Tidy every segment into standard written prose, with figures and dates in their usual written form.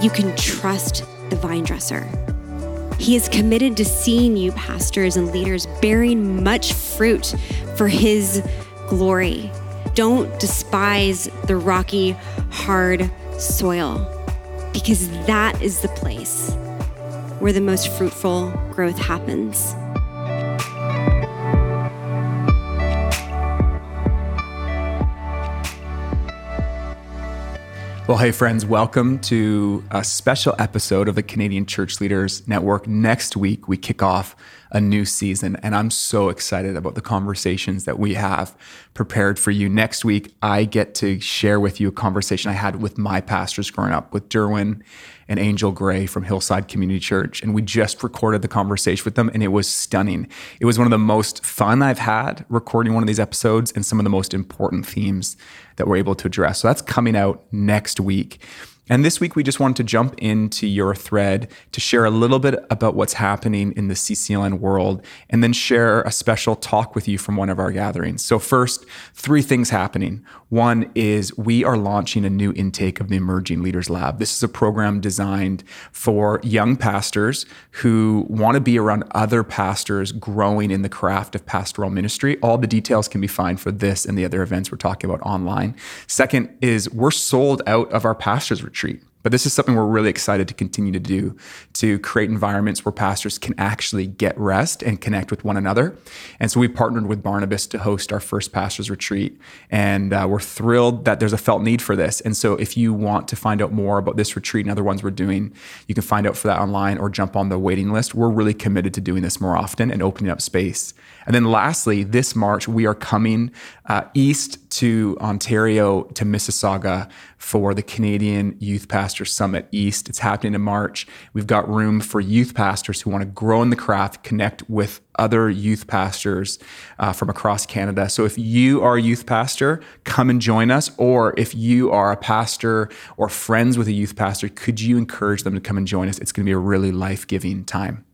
you can trust the vine dresser. He is committed to seeing you, pastors and leaders, bearing much fruit for his glory. Don't despise the rocky, hard soil, because that is the place where the most fruitful growth happens. Well, hey friends, welcome to a special episode of the Canadian Church Leaders Network. Next week, we kick off a new season, and I'm so excited about the conversations that we have prepared for you. Next week, I get to share with you a conversation I had with my pastors growing up, with Derwin and Angel Gray from Hillside Community Church. And we just recorded the conversation with them, and it was stunning. It was one of the most fun I've had recording one of these episodes, and some of the most important themes that we're able to address. So that's coming out next week. And this week, we just wanted to jump into your thread to share a little bit about what's happening in the CCLN world, and then share a special talk with you from one of our gatherings. So first, three things happening. One is we are launching a new intake of the Emerging Leaders Lab. This is a program designed for young pastors who want to be around other pastors growing in the craft of pastoral ministry. All the details can be found for this and the other events we're talking about online. Second is we're sold out of our pastors retreat. But this is something we're really excited to continue to do, to create environments where pastors can actually get rest and connect with one another. And so we partnered with Barnabas to host our first pastors retreat. And we're thrilled that there's a felt need for this. And so if you want to find out more about this retreat and other ones we're doing, you can find out for that online or jump on the waiting list. We're really committed to doing this more often and opening up space. And then lastly, this March, we are coming east to Ontario, to Mississauga, for the Canadian Youth Pastors Summit East. It's happening in March. We've got room for youth pastors who want to grow in the craft, connect with other youth pastors from across Canada. So if you are a youth pastor, come and join us. Or if you are a pastor or friends with a youth pastor, could you encourage them to come and join us? It's going to be a really life-giving time.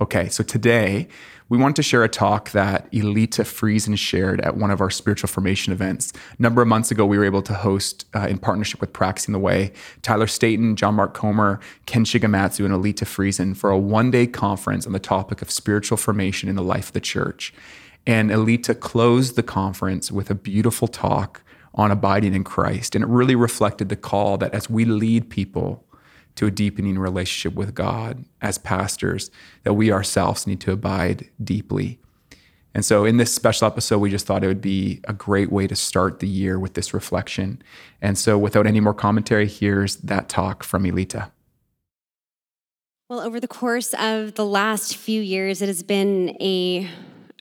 Okay, so today we want to share a talk that Elita Friesen shared at one of our spiritual formation events. A number of months ago, we were able to host, in partnership with Practicing the Way, Tyler Staton, John Mark Comer, Ken Shigematsu, and Elita Friesen for a one-day conference on the topic of spiritual formation in the life of the church. And Elita closed the conference with a beautiful talk on abiding in Christ. And it really reflected the call that as we lead people to a deepening relationship with God as pastors, that we ourselves need to abide deeply. And so in this special episode, we just thought it would be a great way to start the year with this reflection. And so without any more commentary, here's that talk from Elita. Well, over the course of the last few years, it has been a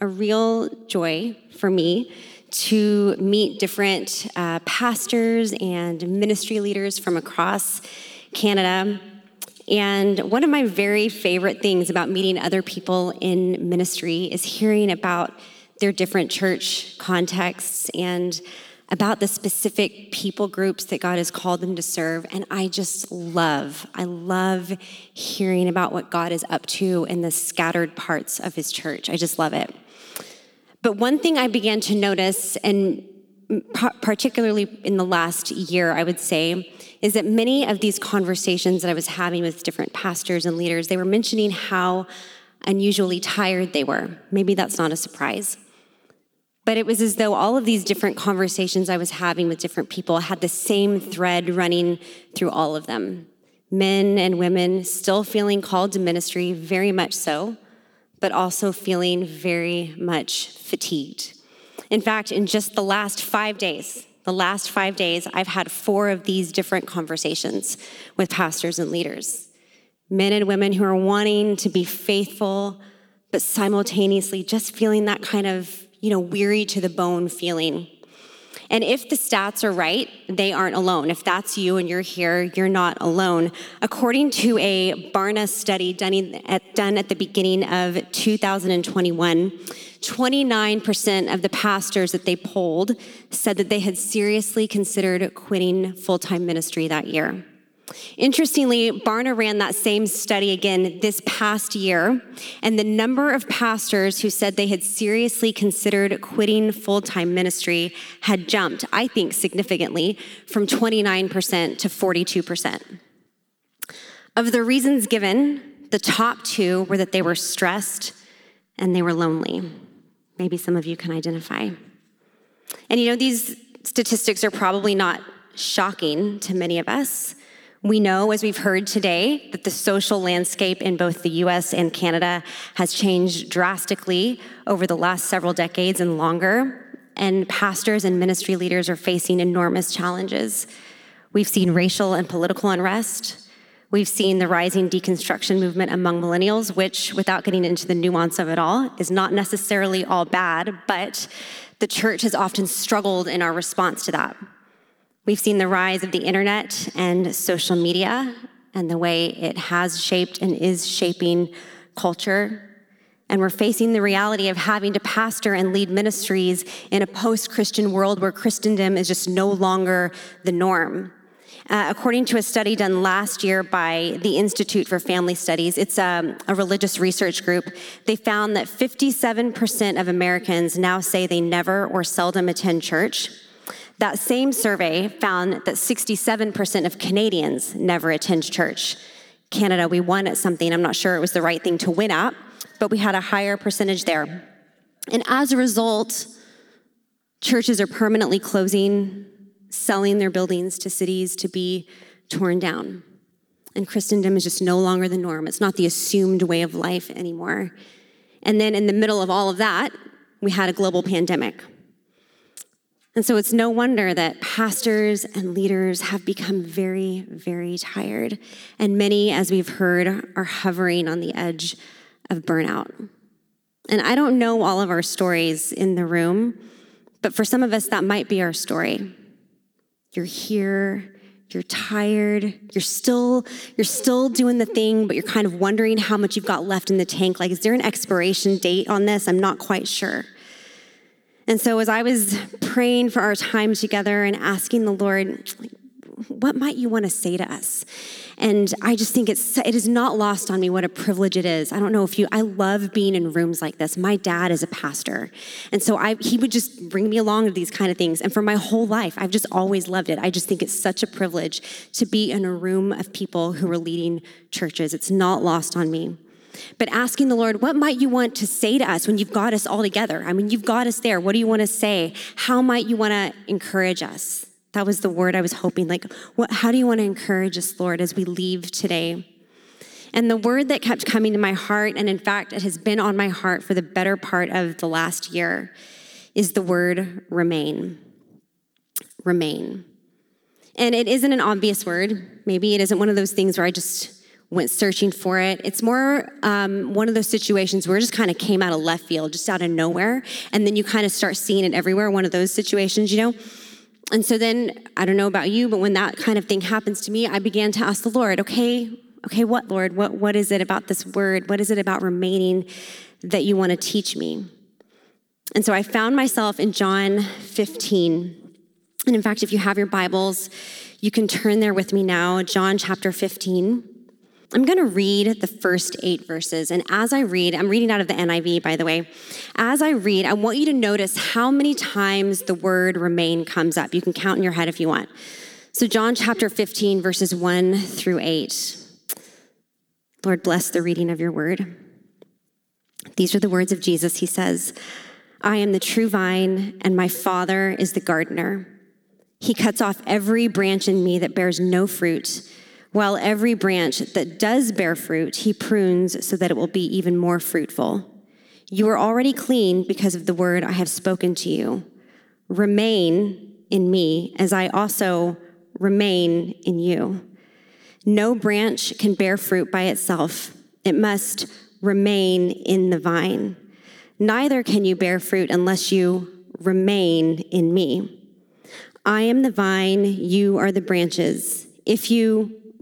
real joy for me to meet different pastors and ministry leaders from across Canada. And one of my very favorite things about meeting other people in ministry is hearing about their different church contexts and about the specific people groups that God has called them to serve. And I love hearing about what God is up to in the scattered parts of his church. I just love it. But one thing I began to notice, and particularly in the last year, I would say, is that many of these conversations that I was having with different pastors and leaders, they were mentioning how unusually tired they were. Maybe that's not a surprise. But it was as though all of these different conversations I was having with different people had the same thread running through all of them. Men and women still feeling called to ministry, very much so, but also feeling very much fatigued. In fact, in just the last five days, I've had four of these different conversations with pastors and leaders. Men and women who are wanting to be faithful, but simultaneously just feeling that kind of, weary to the bone feeling. And if the stats are right, they aren't alone. If that's you and you're here, you're not alone. According to a Barna study done at the beginning of 2021, 29% of the pastors that they polled said that they had seriously considered quitting full-time ministry that year. Interestingly, Barna ran that same study again this past year, and the number of pastors who said they had seriously considered quitting full-time ministry had jumped, I think significantly, from 29% to 42%. Of the reasons given, the top two were that they were stressed and they were lonely. Maybe some of you can identify. And you know, these statistics are probably not shocking to many of us. We know, as we've heard today, that the social landscape in both the US and Canada has changed drastically over the last several decades and longer, and pastors and ministry leaders are facing enormous challenges. We've seen racial and political unrest. We've seen the rising deconstruction movement among millennials, which, without getting into the nuance of it all, is not necessarily all bad, but the church has often struggled in our response to that. We've seen the rise of the internet and social media and the way it has shaped and is shaping culture. And we're facing the reality of having to pastor and lead ministries in a post-Christian world where Christendom is just no longer the norm. According to a study done last year by the Institute for Family Studies, it's a religious research group, they found that 57% of Americans now say they never or seldom attend church. That same survey found that 67% of Canadians never attend church. Canada, we won at something. I'm not sure it was the right thing to win at, but we had a higher percentage there. And as a result, churches are permanently closing, selling their buildings to cities to be torn down. And Christendom is just no longer the norm. It's not the assumed way of life anymore. And then in the middle of all of that, we had a global pandemic. And so it's no wonder that pastors and leaders have become very, very tired. And many, as we've heard, are hovering on the edge of burnout. And I don't know all of our stories in the room, but for some of us, that might be our story. You're here, you're tired, you're still doing the thing, but you're kind of wondering how much you've got left in the tank. Like, is there an expiration date on this? I'm not quite sure. And so as I was praying for our time together and asking the Lord, what might you want to say to us? And I just think it is not lost on me what a privilege it is. I don't know if I love being in rooms like this. My dad is a pastor. And so he would just bring me along to these kind of things. And for my whole life, I've just always loved it. I just think it's such a privilege to be in a room of people who are leading churches. It's not lost on me. But asking the Lord, what might you want to say to us when you've got us all together? I mean, you've got us there. What do you want to say? How might you want to encourage us? That was the word I was hoping. Like, how do you want to encourage us, Lord, as we leave today? And the word that kept coming to my heart, and in fact, it has been on my heart for the better part of the last year, is the word remain. Remain. And it isn't an obvious word. Maybe it isn't one of those things where I just went searching for it. It's more one of those situations where it just kind of came out of left field, just out of nowhere. And then you kind of start seeing it everywhere, one of those situations, you know? And so then, I don't know about you, but when that kind of thing happens to me, I began to ask the Lord, okay, what, Lord? What is it about this word? What is it about remaining that you want to teach me? And so I found myself in John 15. And in fact, if you have your Bibles, you can turn there with me now, John chapter 15. I'm going to read the first 8 verses, and as I read, I'm reading out of the NIV, by the way. As I read, I want you to notice how many times the word remain comes up. You can count in your head if you want. So John chapter 15, verses 1-8. Lord, bless the reading of your word. These are the words of Jesus. He says, I am the true vine, and my Father is the gardener. He cuts off every branch in me that bears no fruit, while every branch that does bear fruit, he prunes so that it will be even more fruitful. You are already clean because of the word I have spoken to you. Remain in me as I also remain in you. No branch can bear fruit by itself. It must remain in the vine. Neither can you bear fruit unless you remain in me. I am the vine, you are the branches. If you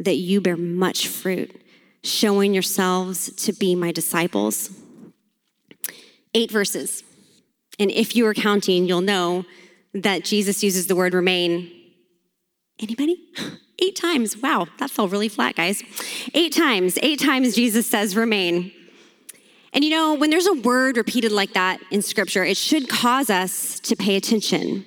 that you bear much fruit, showing yourselves to be my disciples. 8 verses. And if you were counting, you'll know that Jesus uses the word remain. Anybody? 8 times. Wow, that fell really flat, guys. 8 times. 8 times Jesus says remain. And you know, when there's a word repeated like that in Scripture, it should cause us to pay attention.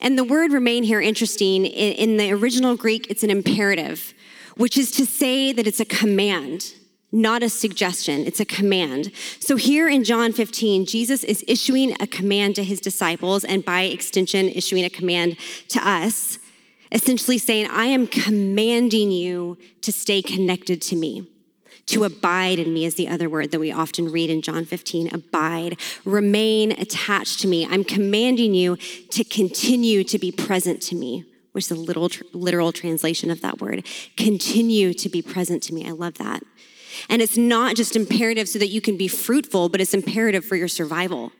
And the word remain here, interesting, in the original Greek, it's an imperative, which is to say that it's a command, not a suggestion. It's a command. So here in John 15, Jesus is issuing a command to his disciples and by extension, issuing a command to us, essentially saying, I am commanding you to stay connected to me. To abide in me is the other word that we often read in John 15, abide, remain attached to me. I'm commanding you to continue to be present to me, which is a literal translation of that word. Continue to be present to me. I love that. And it's not just imperative so that you can be fruitful, but it's imperative for your survival.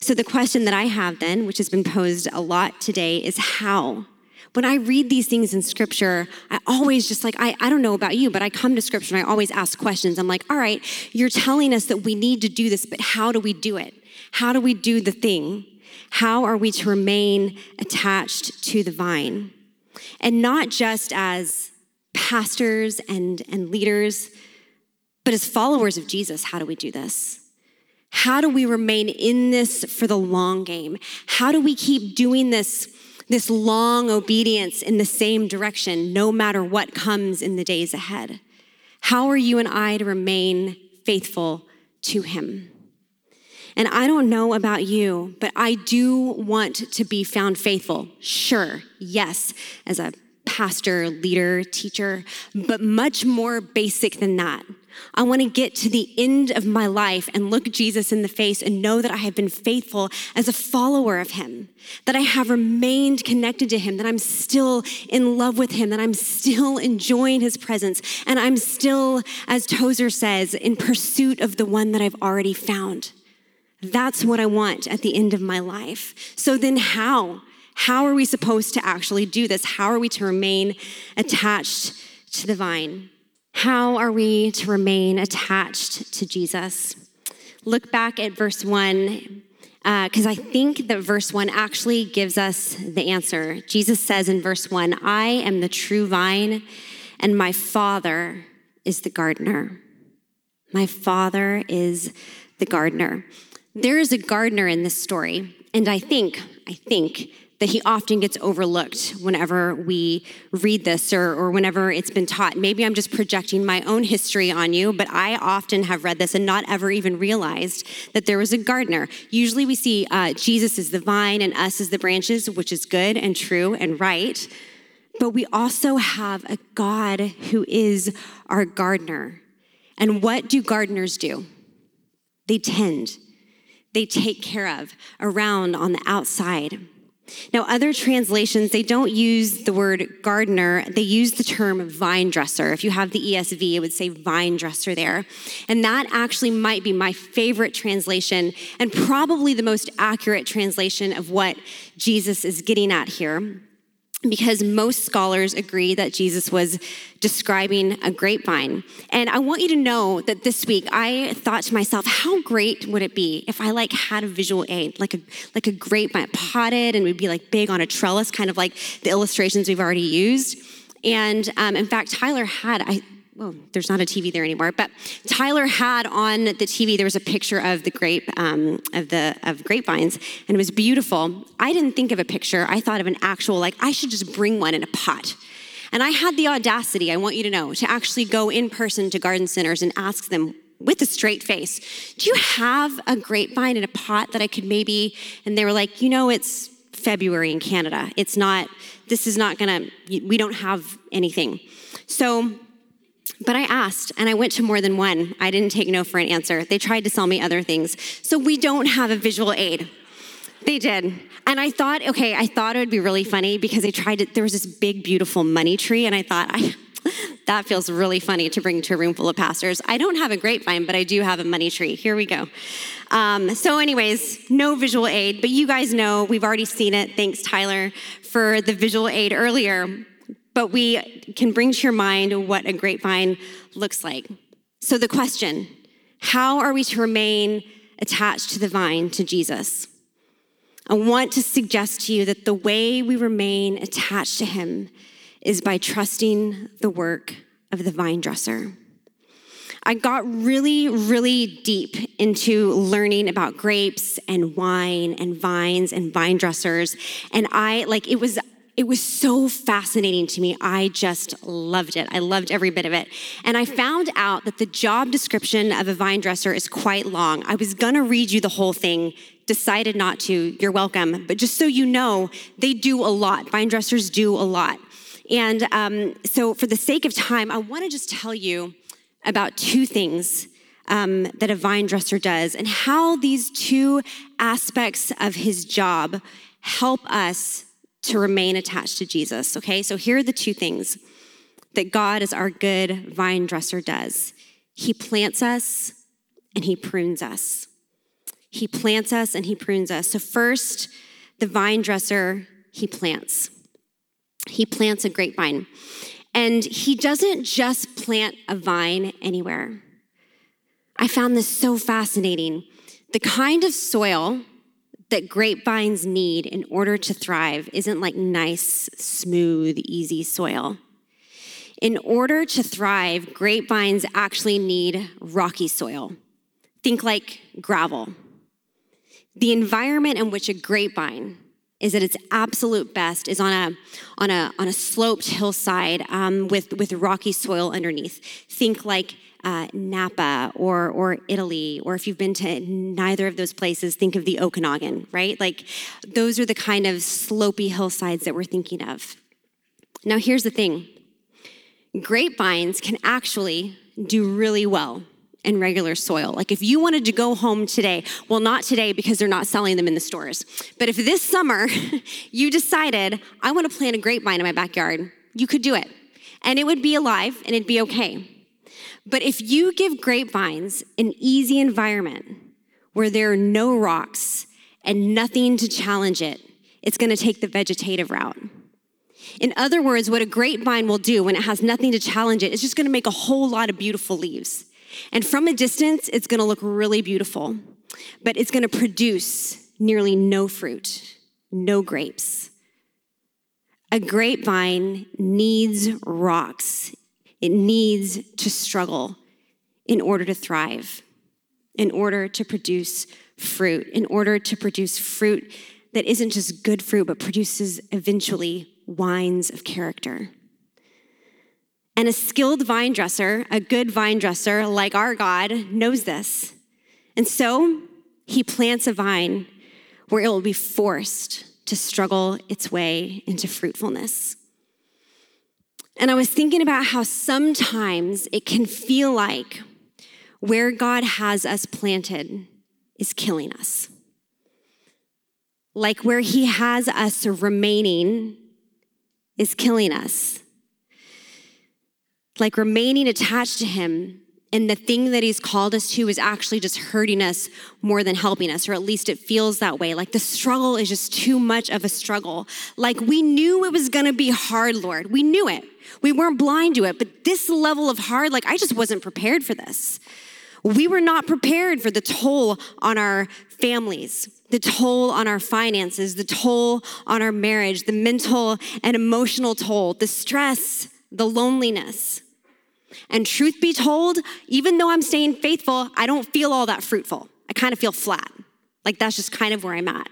So the question that I have then, which has been posed a lot today, is how? When I read these things in Scripture, I always just like, I don't know about you, but I come to Scripture and I always ask questions. I'm like, all right, you're telling us that we need to do this, but how do we do it? How do we do the thing? How are we to remain attached to the vine? And not just as pastors and leaders, but as followers of Jesus, how do we do this? How do we remain in this for the long game? How do we keep doing this long obedience in the same direction, no matter what comes in the days ahead? How are you and I to remain faithful to him? And I don't know about you, but I do want to be found faithful. Sure, yes, as a pastor, leader, teacher, but much more basic than that. I want to get to the end of my life and look Jesus in the face and know that I have been faithful as a follower of him, that I have remained connected to him, that I'm still in love with him, that I'm still enjoying his presence, and I'm still, as Tozer says, in pursuit of the one that I've already found. That's what I want at the end of my life. So then how? How are we supposed to actually do this? How are we to remain attached to the vine? How are we to remain attached to Jesus? Look back at verse 1, because I think that verse 1 actually gives us the answer. Jesus says in verse 1, I am the true vine, and my Father is the gardener. My Father is the gardener. There is a gardener in this story, and I think that he often gets overlooked whenever we read this or whenever it's been taught. Maybe I'm just projecting my own history on you, but I often have read this and not ever even realized that there was a gardener. Usually we see Jesus is the vine and us as the branches, which is good and true and right. But we also have a God who is our gardener. And what do gardeners do? They tend. They take care of around on the outside. Now, other translations, they don't use the word gardener. They use the term vine dresser. If you have the ESV, it would say vine dresser there. And that actually might be my favorite translation and probably the most accurate translation of what Jesus is getting at here, because most scholars agree that Jesus was describing a grapevine. And I want you to know that this week I thought to myself, how great would it be if I had a visual aid, like a grapevine potted and would be big on a trellis, kind of like the illustrations we've already used. And in fact, Tyler had, there's not a TV there anymore, but Tyler had on the TV, there was a picture of the grapevines, and it was beautiful. I didn't think of a picture. I thought of an actual, I should just bring one in a pot. And I had the audacity, I want you to know, to actually go in person to garden centers and ask them with a straight face, do you have a grapevine in a pot that I could maybe, and they were like, it's February in Canada. We don't have anything. But I asked, and I went to more than one. I didn't take no for an answer. They tried to sell me other things. So we don't have a visual aid. They did. And I thought it would be really funny because they tried to, there was this big, beautiful money tree, and I thought, that feels really funny to bring to a room full of pastors. I don't have a grapevine, but I do have a money tree. Here we go. So anyways, no visual aid, but you guys know, we've already seen it. Thanks, Tyler, for the visual aid earlier. but we can bring to your mind what a grapevine looks like. So the question, how are we to remain attached to the vine, to Jesus? I want to suggest to you that the way we remain attached to him is by trusting the work of the vine dresser. I got really, really deep into learning about grapes and wine and vines and vine dressers. And it was so fascinating to me. I just loved it. I loved every bit of it. And I found out that the job description of a vine dresser is quite long. I was gonna read you the whole thing, decided not to. You're welcome. But just so you know, they do a lot. Vine dressers do a lot. And so for the sake of time, I wanna just tell you about two things that a vine dresser does and how these two aspects of his job help us to remain attached to Jesus, okay? So here are the two things that God as our good vine dresser does. He plants us and he prunes us. He plants us and he prunes us. So first, the vine dresser, he plants. He plants a grapevine. And he doesn't just plant a vine anywhere. I found this so fascinating. The kind of soil that grapevines need in order to thrive isn't like nice, smooth, easy soil. In order to thrive, grapevines actually need rocky soil. Think like gravel. The environment in which a grapevine is at its absolute best is on a sloped hillside with rocky soil underneath. Think like Napa or Italy, or if you've been to neither of those places, think of the Okanagan, right? Like those are the kind of slopey hillsides that we're thinking of. Now here's the thing. Grapevines can actually do really well in regular soil. Like if you wanted to go home today, well, not today because they're not selling them in the stores, but if this summer you decided, I want to plant a grapevine in my backyard, you could do it. And it would be alive and it'd be okay. But if you give grapevines an easy environment where there are no rocks and nothing to challenge it, it's going to take the vegetative route. In other words, what a grapevine will do when it has nothing to challenge it, it's just going to make a whole lot of beautiful leaves. And from a distance, it's going to look really beautiful, but it's going to produce nearly no fruit, no grapes. A grapevine needs rocks. It needs to struggle in order to thrive, in order to produce fruit, in order to produce fruit that isn't just good fruit, but produces eventually wines of character. And a skilled vine dresser, a good vine dresser like our God, knows this. And so he plants a vine where it will be forced to struggle its way into fruitfulness. And I was thinking about how sometimes it can feel like where God has us planted is killing us. Like where he has us remaining is killing us. Like remaining attached to him and the thing that he's called us to is actually just hurting us more than helping us, or at least it feels that way. Like the struggle is just too much of a struggle. Like we knew it was gonna be hard, Lord. We knew it. We weren't blind to it, but this level of hard, like I just wasn't prepared for this. We were not prepared for the toll on our families, the toll on our finances, the toll on our marriage, the mental and emotional toll, the stress, the loneliness. And truth be told, even though I'm staying faithful, I don't feel all that fruitful. I kind of feel flat. Like that's just kind of where I'm at.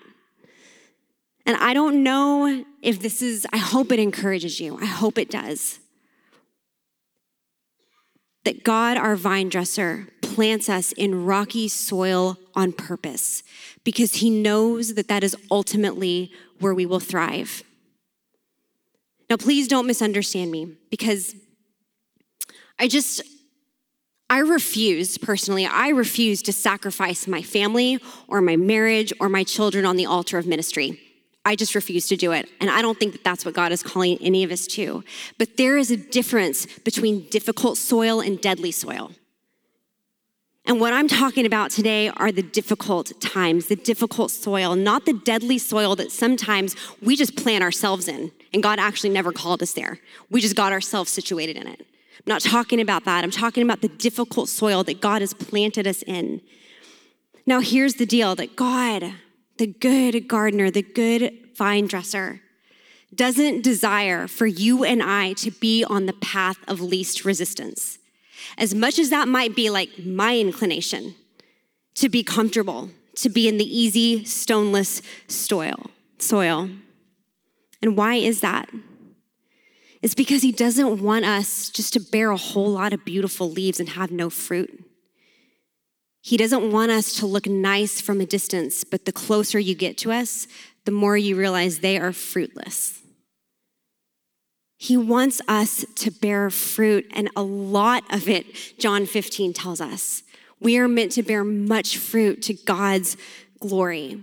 And I don't know if this is, I hope it encourages you. I hope it does. That God, our vine dresser, plants us in rocky soil on purpose because he knows that that is ultimately where we will thrive. Now, please don't misunderstand me because I refuse to sacrifice my family or my marriage or my children on the altar of ministry. I just refuse to do it. And I don't think that that's what God is calling any of us to. But there is a difference between difficult soil and deadly soil. And what I'm talking about today are the difficult times, the difficult soil, not the deadly soil that sometimes we just plant ourselves in. And God actually never called us there. We just got ourselves situated in it. I'm not talking about that. I'm talking about the difficult soil that God has planted us in. Now, here's the deal, that God, the good gardener, the good vine dresser, doesn't desire for you and I to be on the path of least resistance. As much as that might be like my inclination to be comfortable, to be in the easy, stoneless soil. And why is that? It's because he doesn't want us just to bear a whole lot of beautiful leaves and have no fruit. He doesn't want us to look nice from a distance, but the closer you get to us, the more you realize they are fruitless. He wants us to bear fruit, and a lot of it, John 15 tells us. We are meant to bear much fruit to God's glory.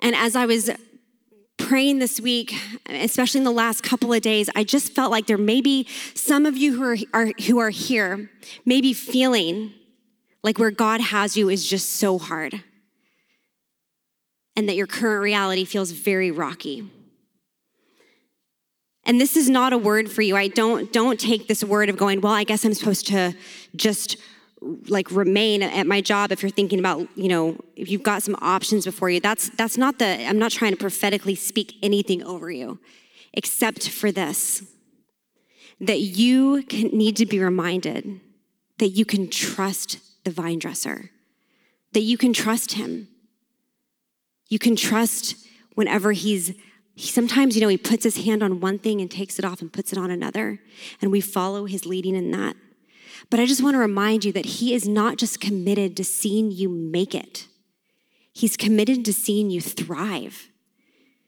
And as I was praying this week, especially in the last couple of days, I just felt like there may be some of you who are here, maybe feeling like where God has you is just so hard, and that your current reality feels very rocky. And this is not a word for you. I don't take this word of going, well, I guess I'm supposed to just like remain at my job. If you're thinking about, you know, if you've got some options before you, that's not the, I'm not trying to prophetically speak anything over you, except for this, that you need to be reminded that you can trust the vine dresser, that you can trust him. You can trust whenever sometimes, you know, he puts his hand on one thing and takes it off and puts it on another, and we follow his leading in that. But I just want to remind you that he is not just committed to seeing you make it. He's committed to seeing you thrive.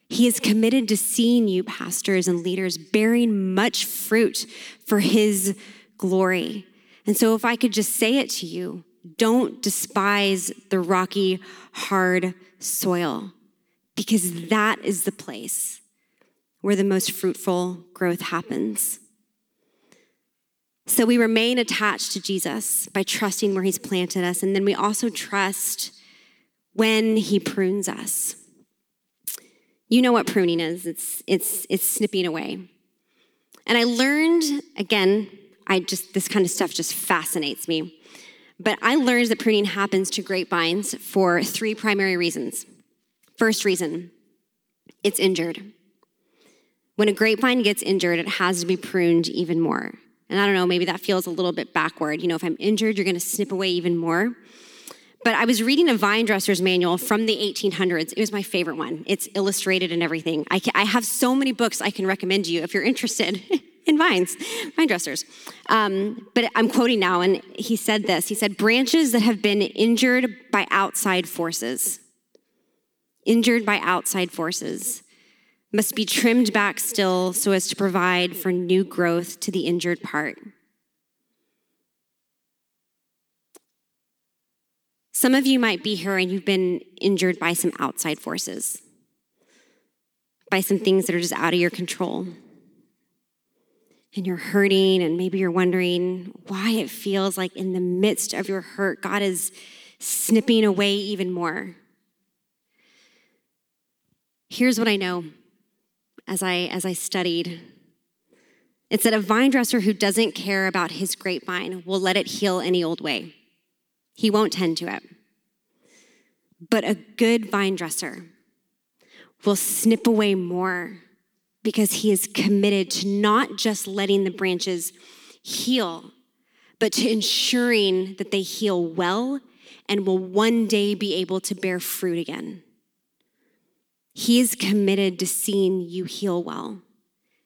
He is committed to seeing you, pastors and leaders, bearing much fruit for his glory. And so if I could just say it to you, don't despise the rocky, hard soil, because that is the place where the most fruitful growth happens. So we remain attached to Jesus by trusting where he's planted us, and then we also trust when he prunes us. You know what pruning is. It's snipping away. And I learned, again, this kind of stuff just fascinates me, but I learned that pruning happens to grapevines for three primary reasons. First reason, it's injured. When a grapevine gets injured, it has to be pruned even more. And I don't know, maybe that feels a little bit backward. You know, if I'm injured, you're gonna snip away even more. But I was reading a vine dresser's manual from the 1800s. It was my favorite one. It's illustrated and everything. I have so many books I can recommend to you if you're interested in vine dressers. But I'm quoting now, and he said this. He said, branches that have been injured by outside forces, must be trimmed back still so as to provide for new growth to the injured part. Some of you might be here and you've been injured by some outside forces, by some things that are just out of your control. And you're hurting, and maybe you're wondering why it feels like in the midst of your hurt, God is snipping away even more. Here's what I know as I studied. It's that a vine dresser who doesn't care about his grapevine will let it heal any old way. He won't tend to it. But a good vine dresser will snip away more because he is committed to not just letting the branches heal, but to ensuring that they heal well and will one day be able to bear fruit again. He is committed to seeing you heal well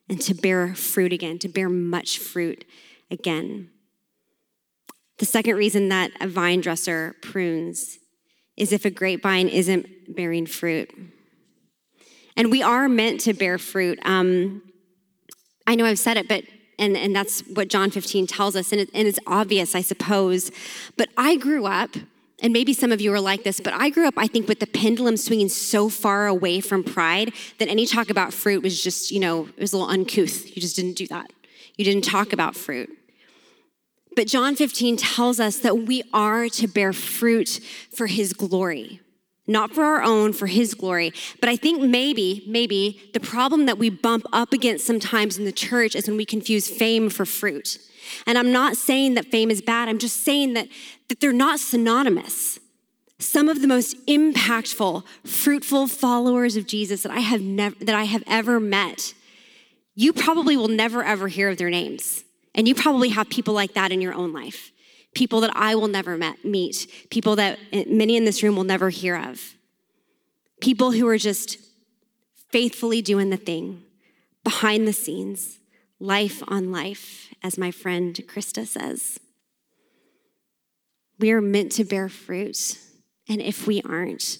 and to bear fruit again, to bear much fruit again. The second reason that a vine dresser prunes is if a grapevine isn't bearing fruit. And we are meant to bear fruit. I know I've said it, but and that's what John 15 tells us, and it's obvious, I suppose. But I grew up, and maybe some of you are like this, but I grew up, I think, with the pendulum swinging so far away from pride that any talk about fruit was just, you know, it was a little uncouth. You just didn't do that. You didn't talk about fruit. But John 15 tells us that we are to bear fruit for his glory. Not for our own, for his glory. But I think maybe the problem that we bump up against sometimes in the church is when we confuse fame for fruit. And I'm not saying that fame is bad. I'm just saying that they're not synonymous. Some of the most impactful, fruitful followers of Jesus that I have ever met, you probably will never, ever hear of their names. And you probably have people like that in your own life. People that I will never meet, people that many in this room will never hear of, people who are just faithfully doing the thing behind the scenes, life on life, as my friend Krista says. We are meant to bear fruit, and if we aren't,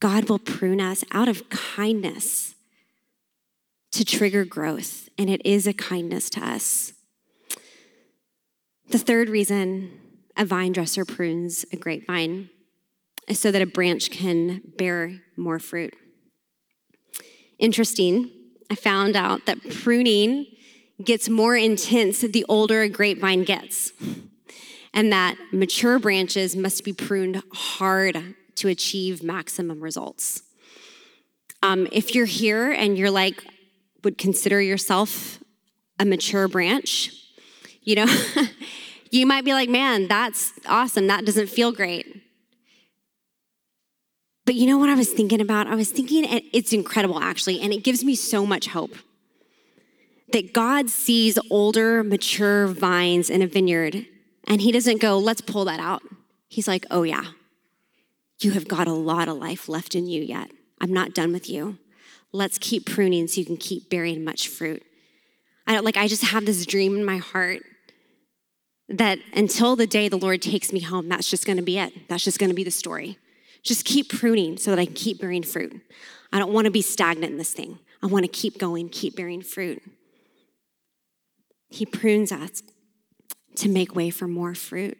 God will prune us out of kindness to trigger growth, and it is a kindness to us. The third reason a vine dresser prunes a grapevine is so that a branch can bear more fruit. Interesting, I found out that pruning gets more intense the older a grapevine gets, and that mature branches must be pruned hard to achieve maximum results. If you're here and you're like, would consider yourself a mature branch, you know, you might be like, man, that's awesome. That doesn't feel great. But you know what I was thinking about? I was thinking, and it's incredible actually, and it gives me so much hope that God sees older, mature vines in a vineyard, and he doesn't go, let's pull that out. He's like, oh yeah, you have got a lot of life left in you yet. I'm not done with you. Let's keep pruning so you can keep bearing much fruit. I just have this dream in my heart that until the day the Lord takes me home, that's just going to be it. That's just going to be the story. Just keep pruning so that I can keep bearing fruit. I don't want to be stagnant in this thing. I want to keep going, keep bearing fruit. He prunes us to make way for more fruit.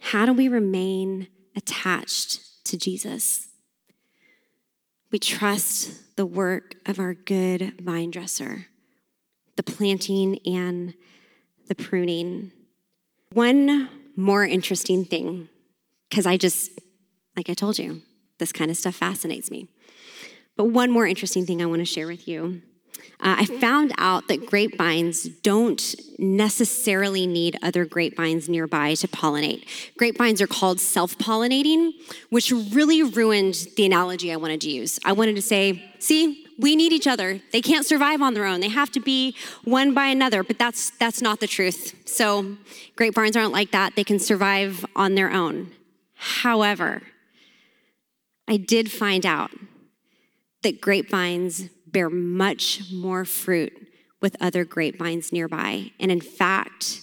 How do we remain attached to Jesus? We trust the work of our good vine dresser, the planting and the pruning. One more interesting thing, because like I told you, this kind of stuff fascinates me. But one more interesting thing I want to share with you. I found out that grapevines don't necessarily need other grapevines nearby to pollinate. Grapevines are called self-pollinating, which really ruined the analogy I wanted to use. I wanted to say, see, we need each other. They can't survive on their own. They have to be one by another, but that's not the truth. So grapevines aren't like that. They can survive on their own. However, I did find out that grapevines bear much more fruit with other grapevines nearby. And in fact,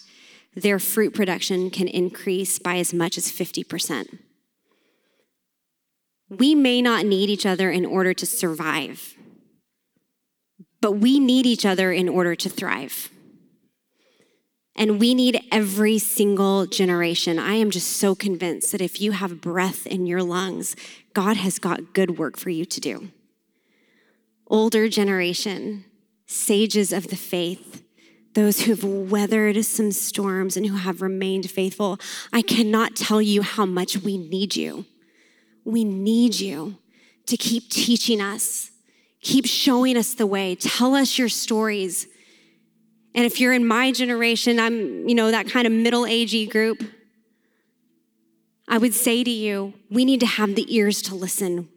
their fruit production can increase by as much as 50%. We may not need each other in order to survive, but we need each other in order to thrive. And we need every single generation. I am just so convinced that if you have breath in your lungs, God has got good work for you to do. Older generation, sages of the faith, those who've weathered some storms and who have remained faithful, I cannot tell you how much we need you. We need you to keep teaching us, keep showing us the way, tell us your stories. And if you're in my generation, I'm, that kind of middle-agey group, I would say to you, we need to have the ears to listen.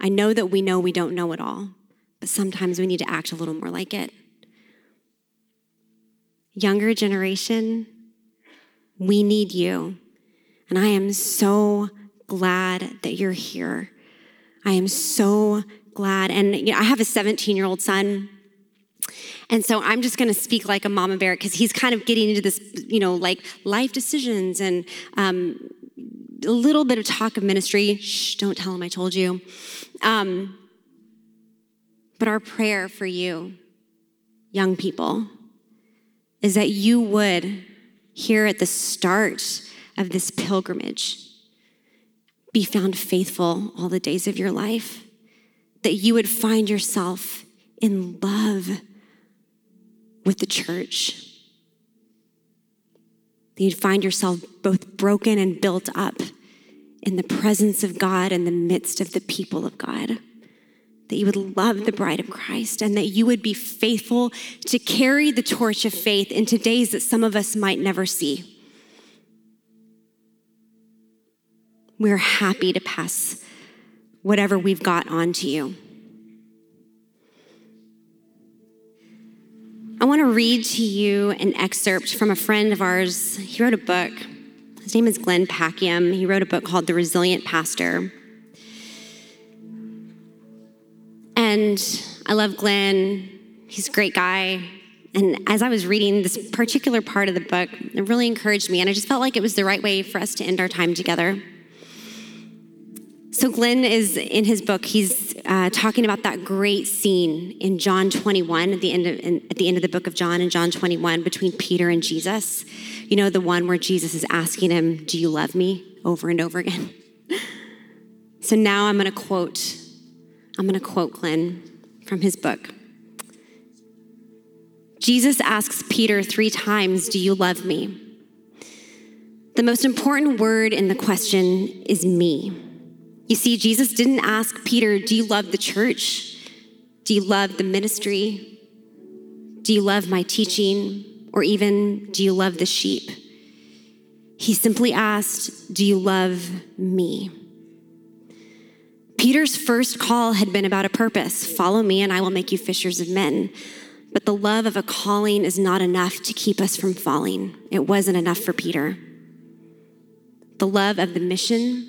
I know that we know we don't know it all, but sometimes we need to act a little more like it. Younger generation, we need you. And I am so glad that you're here. I am so glad. And I have a 17-year-old son. And so I'm just going to speak like a mama bear because he's kind of getting into this, like life decisions and a little bit of talk of ministry. Shh, don't tell him I told you. But our prayer for you, young people, is that you would, here at the start of this pilgrimage, be found faithful all the days of your life, that you would find yourself in love with the church. That you'd find yourself both broken and built up in the presence of God, in the midst of the people of God, that you would love the bride of Christ, and that you would be faithful to carry the torch of faith into days that some of us might never see. We're happy to pass whatever we've got on to you. I want to read to you an excerpt from a friend of ours. He wrote a book. His name is Glenn Packiam. He wrote a book called The Resilient Pastor. And I love Glenn. He's a great guy. And as I was reading this particular part of the book, it really encouraged me, and I just felt like it was the right way for us to end our time together. So Glenn is, in his book, he's talking about that great scene in John 21, at the end of the book of John, in John 21, between Peter and Jesus. You know, the one where Jesus is asking him, "Do you love me?" over and over again. So now I'm going to quote Glenn from his book. Jesus asks Peter 3 times, "Do you love me?" The most important word in the question is "me." You see, Jesus didn't ask Peter, "Do you love the church? Do you love the ministry? Do you love my teaching? Or even, do you love the sheep?" He simply asked, "Do you love me?" Peter's first call had been about a purpose. "Follow me and I will make you fishers of men." But the love of a calling is not enough to keep us from falling. It wasn't enough for Peter. The love of the mission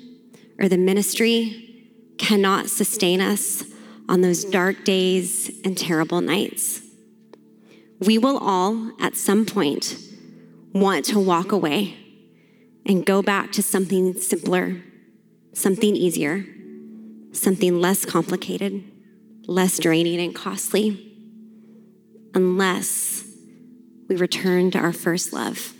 or the ministry cannot sustain us on those dark days and terrible nights. We will all, at some point, want to walk away and go back to something simpler, something easier, something less complicated, less draining and costly, unless we return to our first love.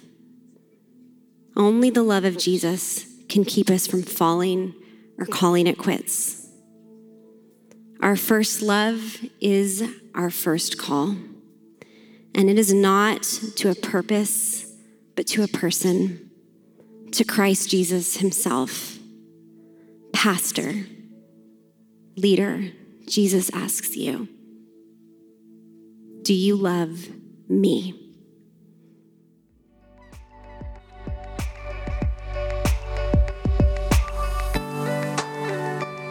Only the love of Jesus can keep us from falling or calling it quits. Our first love is our first call, and it is not to a purpose, but to a person, to Christ Jesus himself. Pastor, leader, Jesus asks you, "Do you love me?"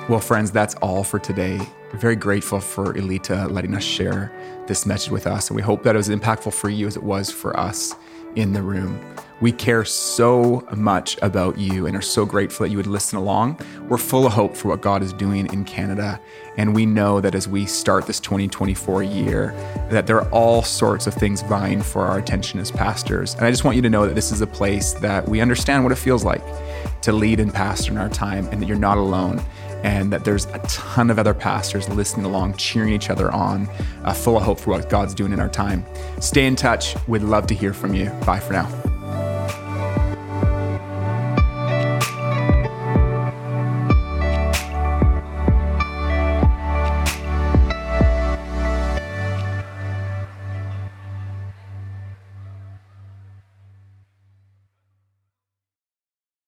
Well, friends, that's all for today. We're very grateful for Elita letting us share this message with us, and we hope that it was as impactful for you as it was for us in the room. We care so much about you and are so grateful that you would listen along. We're full of hope for what God is doing in Canada, and we know that as we start this 2024 year, that there are all sorts of things vying for our attention as pastors. And I just want you to know that this is a place that we understand what it feels like to lead and pastor in our time, and that you're not alone, and that there's a ton of other pastors listening along, cheering each other on, full of hope for what God's doing in our time. Stay in touch. We'd love to hear from you. Bye for now.